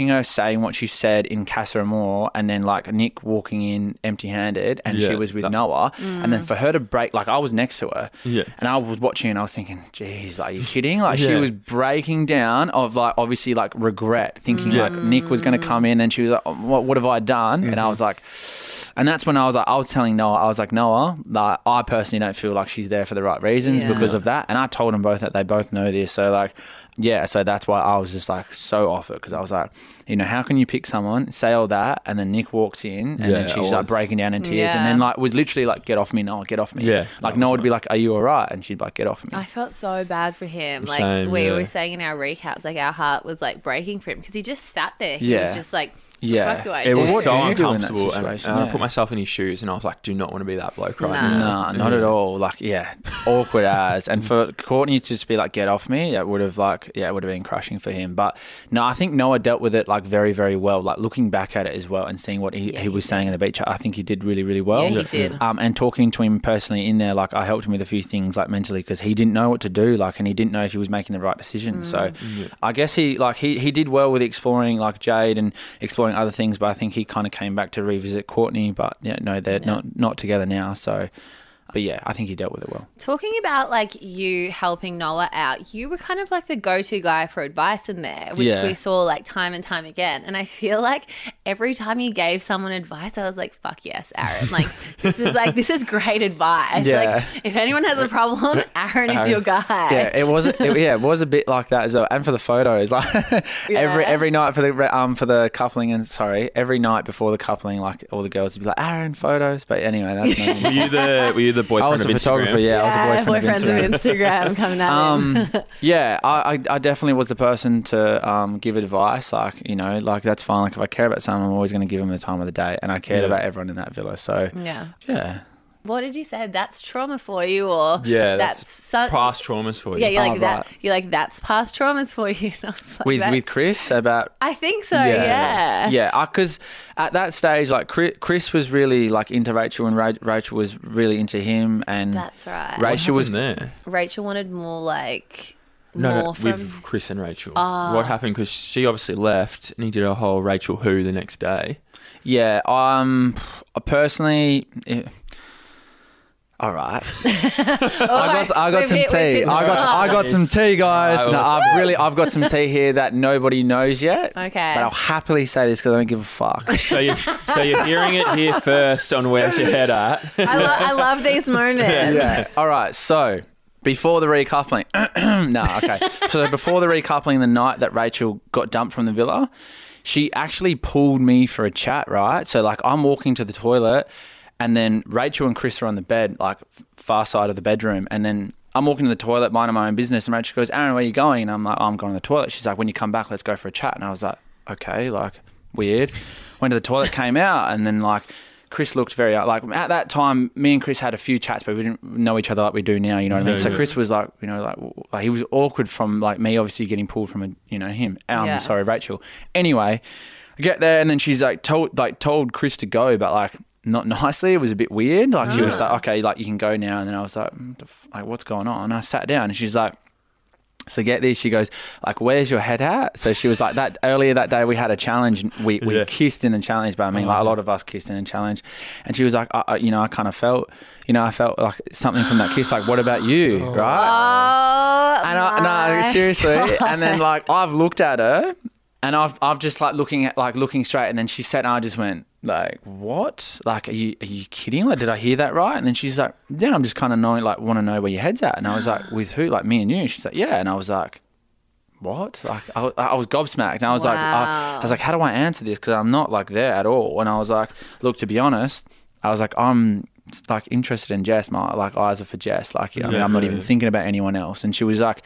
her saying what she said in Casa Amor, and then like Nick walking in empty-handed, and she was with Noah, and then for her to break, like I was next to her, and I was watching and I was thinking, geez, like, are you kidding? Like she was breaking down of like obviously like regret, thinking like Nick was going to come in, and she was like, what have I done? And I was like, and that's when I was like, I was telling Noah, I was like, Noah, like, I personally don't feel like she's there for the right reasons because of that, and I told them both that they both know this, so like. Yeah, so that's why I was just like so off it, because I was like, you know, how can you pick someone, say all that, and then Nick walks in and then she's like breaking down in tears and then like was literally like, get off me, Noah, get off me. Yeah, like Noah would be like, are you all right? And she'd be like, get off me. I felt so bad for him. Like we were saying in our recaps, like our heart was like breaking for him because he just sat there. He was just like, what the fuck do I do? It was so uncomfortable. And I put myself in his shoes and I was like, do not want to be that bloke right now. No, not at all. Like, awkward as. And for Courtney to just be like, get off me, it would have like, it would have been crushing for him. But no, I think Noah dealt with it like very, very well. Like looking back at it as well and seeing what he was saying on the beach, I think he did really, really well. Yeah, he did. And talking to him personally in there, like I helped him with a few things like mentally because he didn't know what to do, like, and he didn't know if he was making the right decision. So I guess he did well with exploring like Jade and exploring other things, but I think he kind of came back to revisit Courtney, but they're not together now, so but yeah, I think he dealt with it well. Talking about like you helping Noah out, you were kind of like the go-to guy for advice in there, which we saw like time and time again. And I feel like every time you gave someone advice, I was like, fuck yes, Aaron. Like this is great advice. Yeah. Like if anyone has a problem, Aaron is your guy. Yeah, it was a bit like that as well. And for the photos, like every night for the coupling, and every night before the coupling, like all the girls would be like, Aaron, photos. But anyway, that's not were you the boyfriend of Instagram? I was a photographer, I was a boyfriend of Instagram coming at him. I definitely was the person to give advice. Like, you know, like that's fine. Like if I care about someone, I'm always going to give them the time of the day. And I cared about everyone in that villa. So, yeah. What did you say? That's trauma for you, or that's past traumas for you. Yeah, you're like that. Right. You're like, that's past traumas for you. And I was like, with Chris about. I think so. Yeah, because at that stage, like Chris was really like into Rachel, and Rachel was really into him, and that's right. Rachel was there. Rachel wanted more like. With Chris and Rachel. What happened? Because she obviously left, and he did a whole Rachel Who the next day. Yeah. Personally. All right. I got some tea, guys. No, I've got some tea here that nobody knows yet. Okay. But I'll happily say this because I don't give a fuck. So you're hearing it here first on Where's Your Head At. I love these moments. Yeah. All right. So before the recoupling, So before the recoupling, the night that Rachel got dumped from the villa, she actually pulled me for a chat. Right. So like I'm walking to the toilet. And then Rachel and Chris are on the bed, like far side of the bedroom. And then I'm walking to the toilet, minding my own business. And Rachel goes, Aaron, where are you going? And I'm like, oh, I'm going to the toilet. She's like, when you come back, let's go for a chat. And I was like, okay, like weird. Went to the toilet, came out. And then like Chris looked very, like at that time, me and Chris had a few chats, but we didn't know each other like we do now. You know what I mean? So Chris was like, you know, like he was awkward from like me obviously getting pulled from, him. Sorry, Rachel. Anyway, I get there and then she's like told Chris to go, but like, not nicely. It was a bit weird. Like she was like, okay, like you can go now. And then I was like, what's going on? And I sat down and she's like, so get this. She goes like, where's your head at? So she was like that earlier that day we had a challenge and we kissed in the challenge, but I mean like a lot of us kissed in the challenge. And she was like, I kind of felt, I felt like something from that kiss. Like, what about you? Oh. Right. Oh, seriously. God. And then like, I've looked at her and I've just like looking straight. And then she sat and I just went, like, what? Like, are you kidding? Like, did I hear that right? And then she's like, yeah, I'm just kind of want to know where your head's at. And I was like, with who? Like, me and you? She's like, yeah. And I was like, what? Like, I was gobsmacked. And I was like, I was like, how do I answer this? Because I'm not like there at all. And I was like, look, to be honest, I was like, I'm like interested in Jess. My like eyes are for Jess. Like, I'm not even thinking about anyone else. And she was like,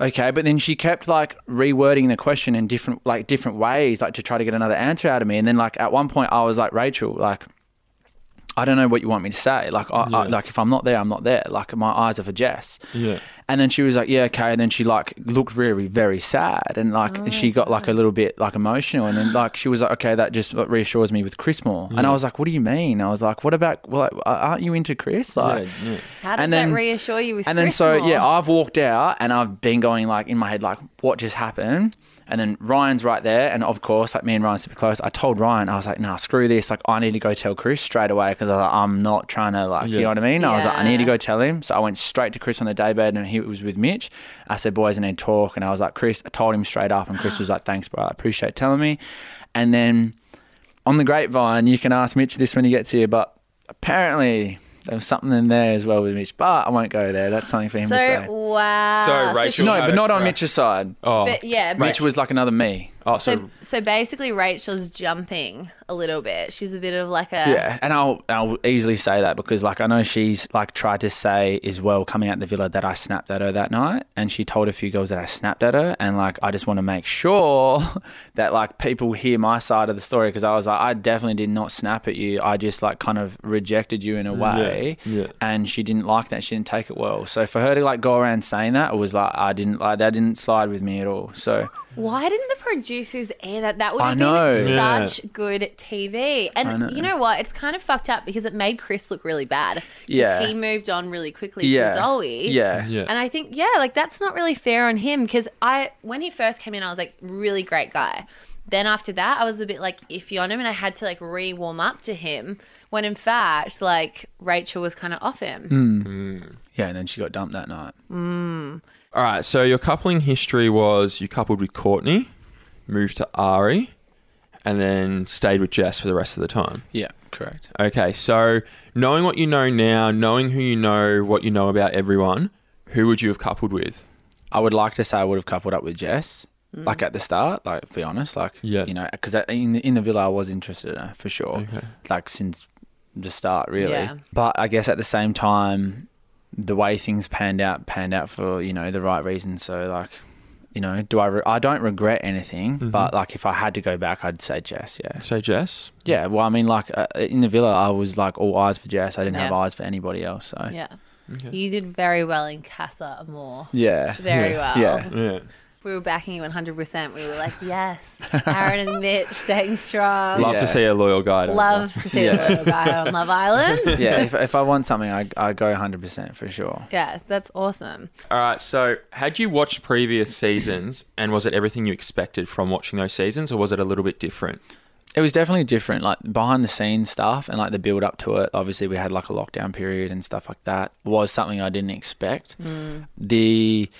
okay, but then she kept like rewording the question in different ways, like to try to get another answer out of me. And then like at one point I was like, Rachel, like I don't know what you want me to say. Like I like if I'm not there, I'm not there. Like my eyes are for Jess. Yeah. And then she was like, yeah, okay. And then she like looked very, very sad and like she got like a little bit like emotional. And then like she was like, okay, that just reassures me with Chris more. Yeah. And I was like, what do you mean? I was like, what about? Well, like, aren't you into Chris? Like, how does that reassure you with Chris? And then I've walked out and I've been going like in my head like, what just happened? And then Ryan's right there. And of course, like me and Ryan super close. I told Ryan, I was like, nah, screw this. Like, I need to go tell Chris straight away because I was like, I'm not trying to like, you know what I mean? Yeah. I was like, I need to go tell him. So I went straight to Chris on the daybed and he was with Mitch. I said, boys, I need to talk. And I was like, Chris, I told him straight up. And Chris was like, thanks, bro. I appreciate telling me. And then on the grapevine, you can ask Mitch this when he gets here, but apparently there was something in there as well with Mitch, but I won't go there. That's something for him to say. Wow. So Rachel, no, but not on Mitch's side. Oh, but yeah. Mitch was like another me. Oh, so basically, Rachel's jumping a little bit. She's a bit of like a and I'll easily say that because like I know she's like tried to say as well coming out the villa that I snapped at her that night, and she told a few girls that I snapped at her, and like I just want to make sure that like people hear my side of the story because I was like I definitely did not snap at you. I just like kind of rejected you in a way. Yeah. And she didn't like that. She didn't take it well. So for her to like go around saying that, it was like that didn't slide with me at all. So why didn't the producers air that? That would have been such good TV. And you know what? It's kind of fucked up because it made Chris look really bad. Because he moved on really quickly to Zoe. Yeah. And I think like that's not really fair on him because when he first came in, I was like really great guy. Then after that, I was a bit like iffy on him and I had to like re-warm up to him when in fact like Rachel was kind of off him. Mm. Yeah, and then she got dumped that night. Mm. All right, so your coupling history was you coupled with Courtney, moved to Ari, and then stayed with Jess for the rest of the time. Yeah, correct. Okay, so knowing what you know now, knowing who you know, what you know about everyone, who would you have coupled with? I would like to say I would have coupled up with Jess. Like at the start, like to be honest, like because in the villa I was interested in her for sure, like since the start really. Yeah. But I guess at the same time, the way things panned out for the right reason. So like, do I don't regret anything, but like if I had to go back, I'd say Jess. Yeah. Say Jess. Yeah. Well, I mean, like in the villa, I was like all eyes for Jess. I didn't have eyes for anybody else. So you did very well in Casa Amor. Yeah. Very well. Yeah. Yeah. We were backing you 100%. We were like, yes, Aaron and Mitch staying strong. Love to see a loyal guy. Love to see a loyal guy on Love Island. Yeah, if I want something, I go 100% for sure. Yeah, that's awesome. All right, so had you watched previous seasons and was it everything you expected from watching those seasons or was it a little bit different? It was definitely different, like behind the scenes stuff and like the build up to it. Obviously we had like a lockdown period and stuff like that was something I didn't expect. Mm. The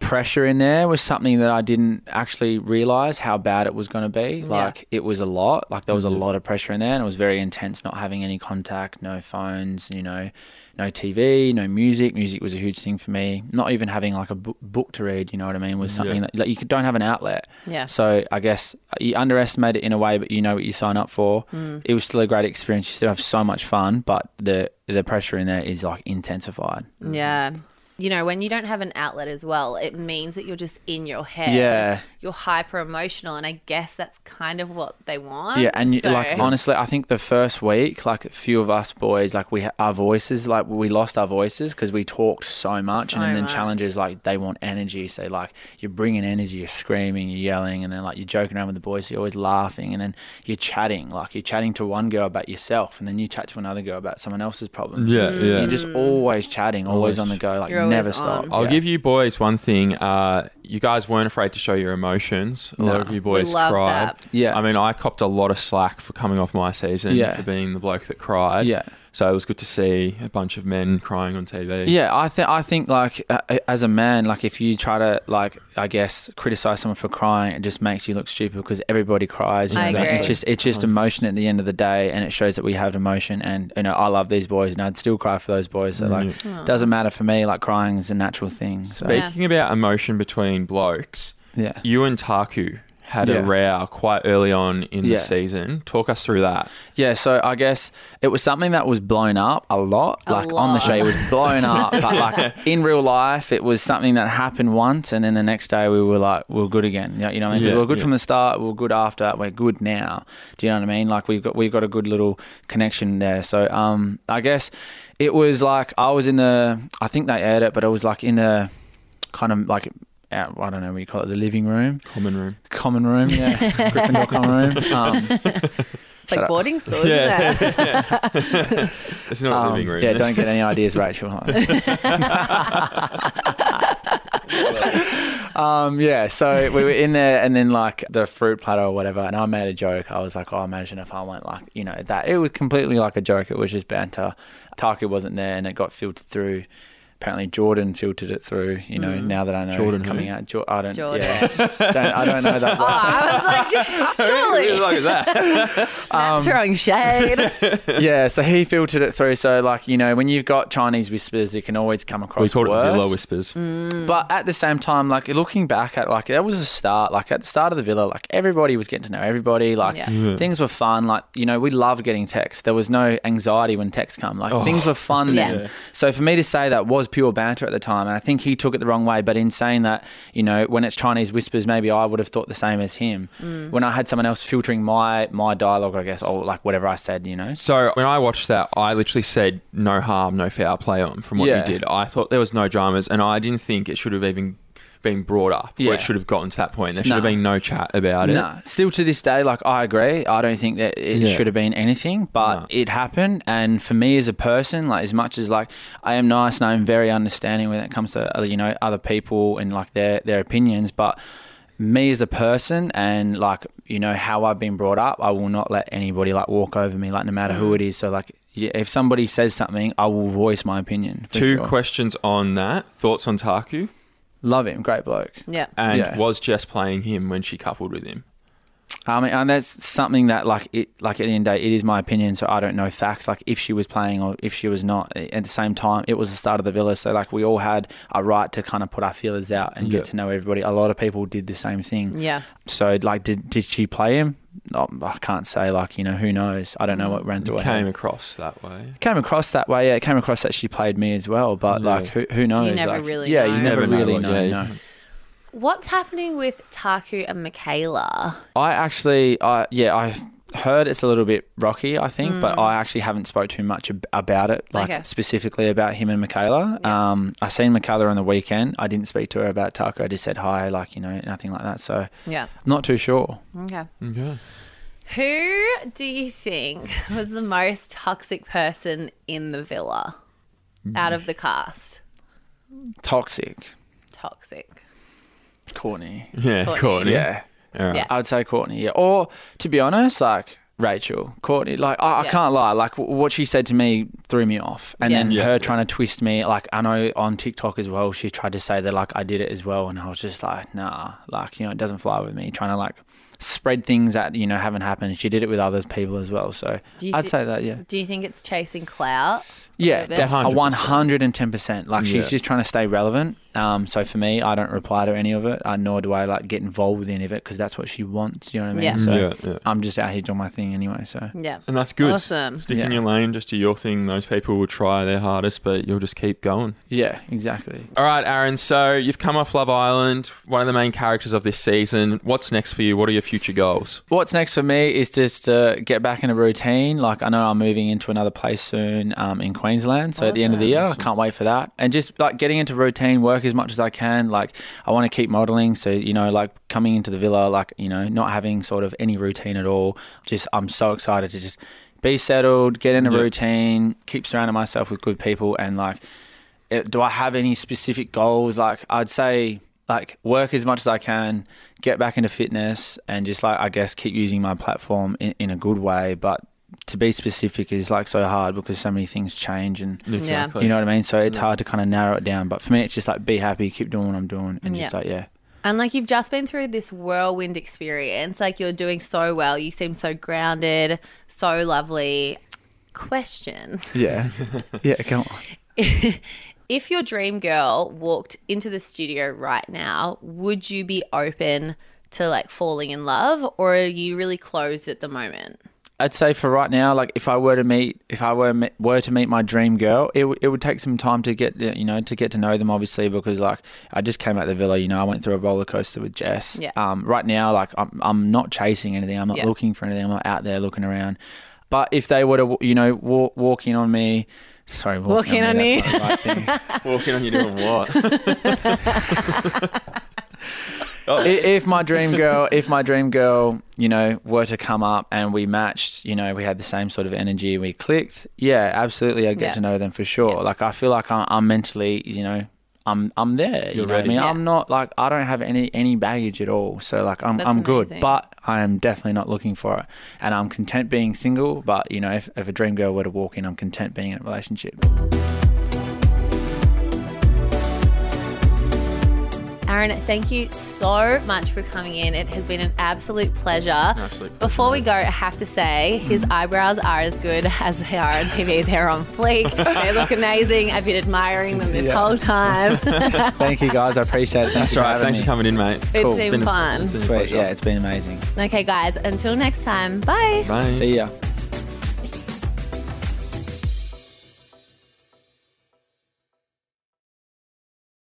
pressure in there was something that I didn't actually realise how bad it was going to be. Like it was a lot, like there was a lot of pressure in there, and it was very intense not having any contact, no phones, you know, no TV, no music. Music was a huge thing for me. Not even having like a book to read, you know what I mean, was something that like, you don't have an outlet. Yeah. So I guess you underestimate it in a way, but you know what you sign up for. Mm. It was still a great experience. You still have so much fun, but the pressure in there is like intensified. Yeah. You know, when you don't have an outlet as well, it means that you're just in your head. Yeah. You're hyper emotional, and I guess that's kind of what they want. Yeah, and so. Like honestly, I think the first week, like a few of us boys, like we lost our voices because we talked so much, and then Challenges like they want energy, so like you're bringing energy, you're screaming, you're yelling, and then like you're joking around with the boys, so you're always laughing, and then you're chatting, like you're chatting to one girl about yourself, and then you chat to another girl about someone else's problems. Yeah, yeah. You're just always chatting, always on the go, like. Never stop. I'll give you boys one thing. You guys weren't afraid to show your emotions. A lot of you boys cried. That. Yeah. I mean, I copped a lot of slack for coming off my season for being the bloke that cried. Yeah. So it was good to see a bunch of men crying on TV. Yeah, I think like as a man, like if you try to like I guess criticize someone for crying, it just makes you look stupid because everybody cries. You know? Exactly. It's just emotion at the end of the day, and it shows that we have emotion. And you know, I love these boys, and I'd still cry for those boys. So like, doesn't matter for me. Like crying is a natural thing. So. Speaking about emotion between blokes, you and Taku had a row quite early on in the season. Talk us through that. Yeah, so I guess it was something that was blown up a lot. On the show, it was blown up. But like in real life, it was something that happened once, and then the next day we were like, we're good again. You know what I mean? Yeah, we were good from the start. We were good after. We're good now. Do you know what I mean? Like we've got a good little connection there. So I guess it was like I was in the. I think they aired it, but it was like in the kind of like. I don't know what you call it, the living room. Common room, yeah. Gryffindor common room. It's like boarding school, isn't it? Yeah. It's not a living room. Yeah, don't get any ideas, Rachel. So we were in there, and then like the fruit platter or whatever, and I made a joke. I was like, oh, imagine if I went like, you know, that. It was completely like a joke. It was just banter. Taku wasn't there, and it got filtered through. Apparently Jordan filtered it through, you know, now that I know Jordan coming out. I don't know that. Oh, I was like, surely. Who the fuck is that? That's throwing shade. Yeah, so he filtered it through. So, like, you know, when you've got Chinese whispers, it can always come across worse. We called it Villa whispers. Mm. But at the same time, like, looking back at, like, that was the start. Like, at the start of the Villa, like, everybody was getting to know everybody. Like, things were fun. Like, you know, we loved getting texts. There was no anxiety when texts come. Like, things were fun then. Yeah. So, for me to say that was pure banter at the time, and I think he took it the wrong way. But in saying that, you know, when it's Chinese whispers, maybe I would have thought the same as him. Mm. When I had someone else filtering my dialogue, I guess, or like whatever I said, you know. So when I watched that, I literally said no harm, no foul play on from what you did. I thought there was no dramas, and I didn't think it should have even been brought up or it should have gotten to that point. There should have been no chat about it. No, still to this day, like I agree. I don't think that it should have been anything, but it happened. And for me as a person, like as much as like I am nice and I'm very understanding when it comes to other, you know, other people and like their opinions, but me as a person and like, you know, how I've been brought up, I will not let anybody like walk over me, like no matter who it is. So like if somebody says something, I will voice my opinion. Two questions on that. Thoughts on Taku? Love him, great bloke. Yeah. And was Jess playing him when she coupled with him? I mean, and that's something that like it, like at the end of the day, it is my opinion, so I don't know facts. Like if she was playing or if she was not. At the same time, it was the start of the Villa, so like we all had a right to kind of put our feelers out and get to know everybody. A lot of people did the same thing. Yeah. So like, did she play him? Oh, I can't say, like, you know, who knows? I don't know what ran through her head. It came across that she played me as well, but like who knows? You never really know. Yeah, you never really know. No. What's happening with Taku and Michaela? I heard it's a little bit rocky, I think, but I actually haven't spoke too much about it, like specifically about him and Michaela. Yeah. I seen Michaela on the weekend. I didn't speak to her about Taku. I just said hi, like, you know, nothing like that. So not too sure. Okay. Who do you think was the most toxic person in the Villa out of the cast? Toxic. Courtney. Yeah. Yeah. I would say Courtney, yeah. Or to be honest, like Rachel, Courtney, like I can't lie, like what she said to me threw me off. And then her trying to twist me, like I know on TikTok as well, she tried to say that like I did it as well. And I was just like, nah, like, you know, it doesn't fly with me, trying to like spread things that, you know, haven't happened. She did it with other people as well. So I'd say that, yeah. Do you think it's chasing clout? Yeah, definitely. 110%. Like she's just trying to stay relevant. So for me, I don't reply to any of it, nor do I like get involved with any of it because that's what she wants. You know what I mean? Yeah. So I'm just out here doing my thing anyway. So yeah, and that's good. Awesome. Stick in your lane, just do your thing. Most people will try their hardest, but you'll just keep going. Yeah, exactly. All right, Aaron. So you've come off Love Island, one of the main characters of this season. What's next for you? What are your future goals? What's next for me is just to get back in a routine. Like I know I'm moving into another place soon in Queensland. So at the end of the year, I can't wait for that. And just like getting into routine, work as much as I can. Like I want to keep modelling. So, you know, like coming into the villa, like, you know, not having sort of any routine at all. Just I'm so excited to just be settled, get in a routine, keep surrounding myself with good people. And like, do I have any specific goals? Like I'd say like work as much as I can, get back into fitness and just like, I guess, keep using my platform in a good way. But to be specific is like so hard because so many things change and you know what I mean? So it's hard to kind of narrow it down. But for me, it's just like be happy, keep doing what I'm doing and just like, And like you've just been through this whirlwind experience, like you're doing so well. You seem so grounded, so lovely. Question. Yeah. Yeah, come on. If your dream girl walked into the studio right now, would you be open to like falling in love or are you really closed at the moment? I'd say for right now, like if I were to meet my dream girl, it would take some time to get to know them, obviously, because like I just came out the villa, you know, I went through a roller coaster with Jess. Yeah. Right now, like I'm not chasing anything, I'm not looking for anything, I'm not out there looking around. But if they were to, you know, walk in on me. Sorry, walking on me. That's not the right thing. Walking on you doing what? Oh. If my dream girl, you know, were to come up and we matched, you know, we had the same sort of energy, we clicked. Yeah, absolutely, I'd get to know them for sure. Yeah. Like I feel like I'm mentally, you know, I'm there. You're ready. I mean, I'm not like I don't have any baggage at all. So like I'm good, but I am definitely not looking for it, and I'm content being single. But you know, if a dream girl were to walk in, I'm content being in a relationship. Aaron, thank you so much for coming in. It has been an absolute pleasure. Before we go, I have to say his eyebrows are as good as they are on TV. They're on fleek. They look amazing. I've been admiring them this whole time. Thank you, guys. I appreciate it. That's right. Thanks for coming in, mate. Cool. It's been fun. It's been sweet. Yeah, it's been amazing. Okay, guys. Until next time. Bye. Bye. See ya.